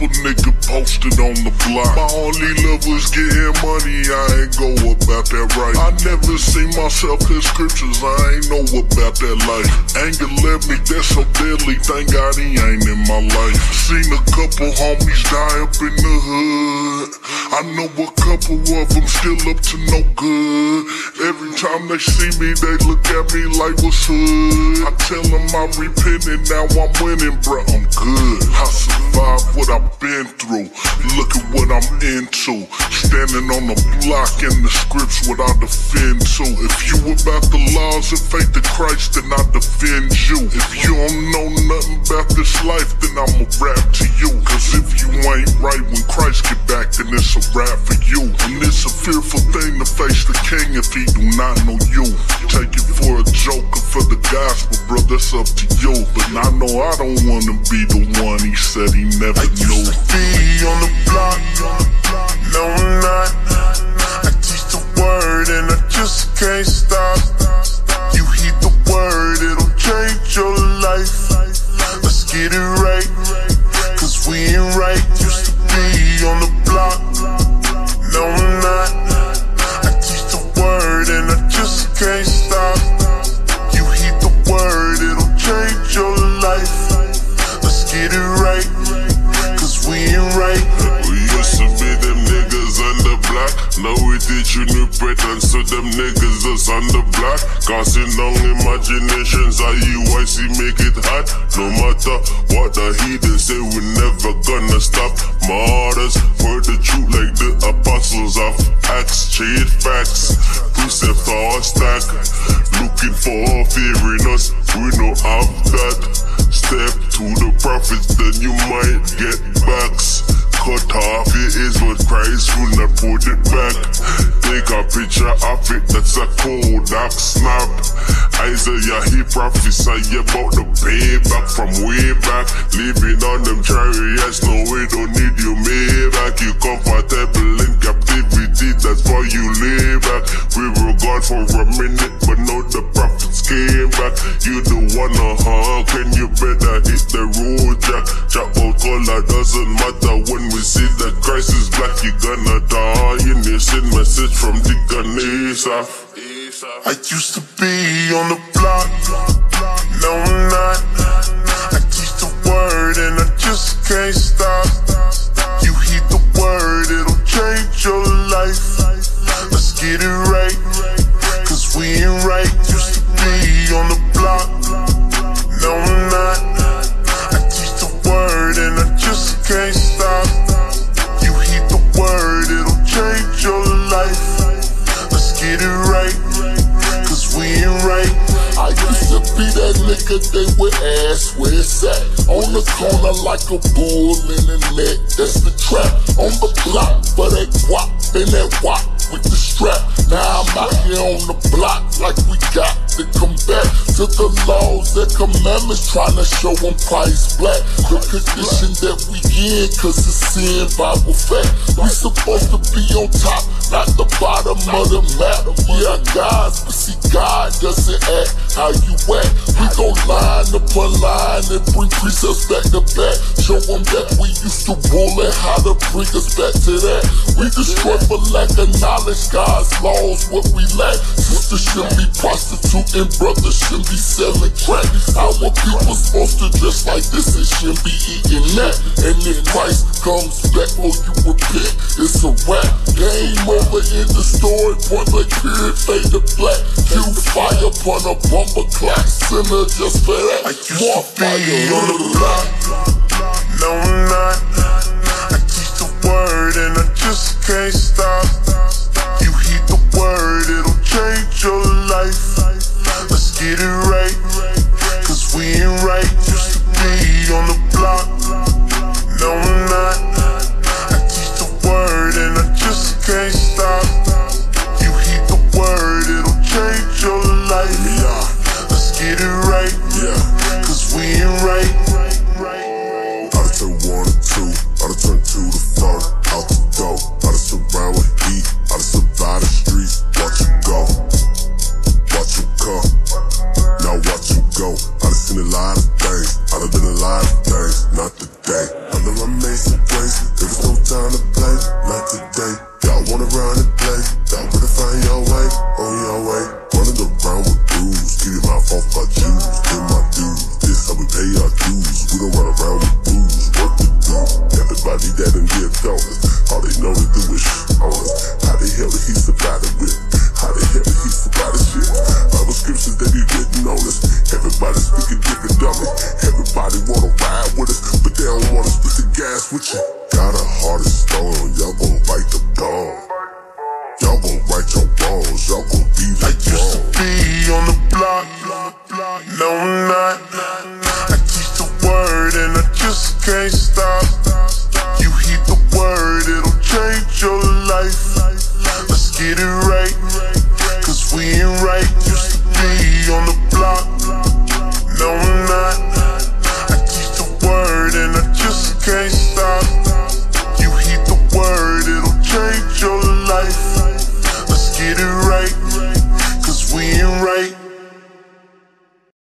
simple nigga posted on the block. My only love was getting money, I ain't go about that right. I never seen myself in scriptures, I ain't know about that life. Anger left me, that's so deadly, thank God he ain't in my life. Seen a couple homies die up in the hood, I know a couple of them still up to no good. Every time they see me, they look at me like what's hood. I tell them I'm repenting, now I'm winning, bruh, I'm good. I survived what I've been through, look at what I'm into. Standing on the block in the scripts, what I defend to. If you about the laws and faith of Christ, then I defend you. If you don't know nothing about this life, then I'ma rap to you. Cause if you ain't right when Christ get back, then it's a rap for you. And it's a fearful thing to face the king if he do not know you. Take it for a joke or for the gospel, bro, that's up to you. But I know I don't wanna be the one he said he never knew. I used to be on the block, no I'm not. I teach the word and I just can't stop. You heed the word, it'll change your life. Let's get it right, cause we ain't right. Used to be on the block, no I'm not. I teach the word and I just can't stop. You heed the word, it'll change your life. Let's get it right, cause we ain't right. Now we teach you new patterns, so them niggas us on the block. Casting down imaginations, IUIC make it hot. No matter what the heathen say, we never gonna stop. Martyrs for the truth like the apostles of Acts. Trade facts, precept our stack. Looking for fearing us, we know of that. Step to the prophets, then you might get backs. Cut off it is what Christ will not put it back. Take a picture of it, that's a Kodak snap. Isaiah, he prophesied about the payback from way back. Living on them chariots, no we don't need you Maybach. You comfortable in captivity, that's why you lay back. We were gone for a minute, but now the prophets came back. You don't wanna hug, and you better hit the road, Jack. Jack out color doesn't matter when we see that Christ is black, you gonna die in your sin. Message from the Ganesha. I used to be on the block, no I'm not. I teach the word and I just can't stop. You heed the word, it'll change your life. Let's get it right, cause we ain't right. Used to be on the block, no I'm not. I teach the word and I just can't stop. Nigga, they with ass where it's at. On the corner like a bull in the net, that's the trap. On the block for that guap and that wop with the strap. Now I'm out here on the block like we got to come back to the laws and commandments, trying to show them Christ black. The condition that we in, cause it's sin, Bible fact. We supposed to be on top, not the bottom of the map. Yeah, guys, but see God doesn't act how you act. We go line upon line and bring precepts back to back. Show them that we used to rule and how to bring us back to that. We destroy for lack of knowledge, God's laws, what we lack. Sisters shouldn't be prostituting, brothers shouldn't be selling crack. Our people supposed to dress like this and shouldn't be eating that. And if Christ comes back, oh you repent, it's a wrap. Game over in the story, point like period, fade to black. You fire upon a bumper clock, sinner just for that. I used to be on the block, no I'm not. I teach the word and I just can't stop. You heed the word, it'll change your life. Let's get it right, cause we ain't right. Used to be on the block, no I'm not. I teach the word and I just can't stop. You heed the word, it'll change your life. Let's get it right, cause we ain't right. I done turned 1 to 2, I done turned 2 to 4. Out the door, I done surround with heat, I done survived the streets. Watch you go, watch you come, now watch you go. I done seen a lot of things, I done been a lot of things. I keep the word and I just can't stop.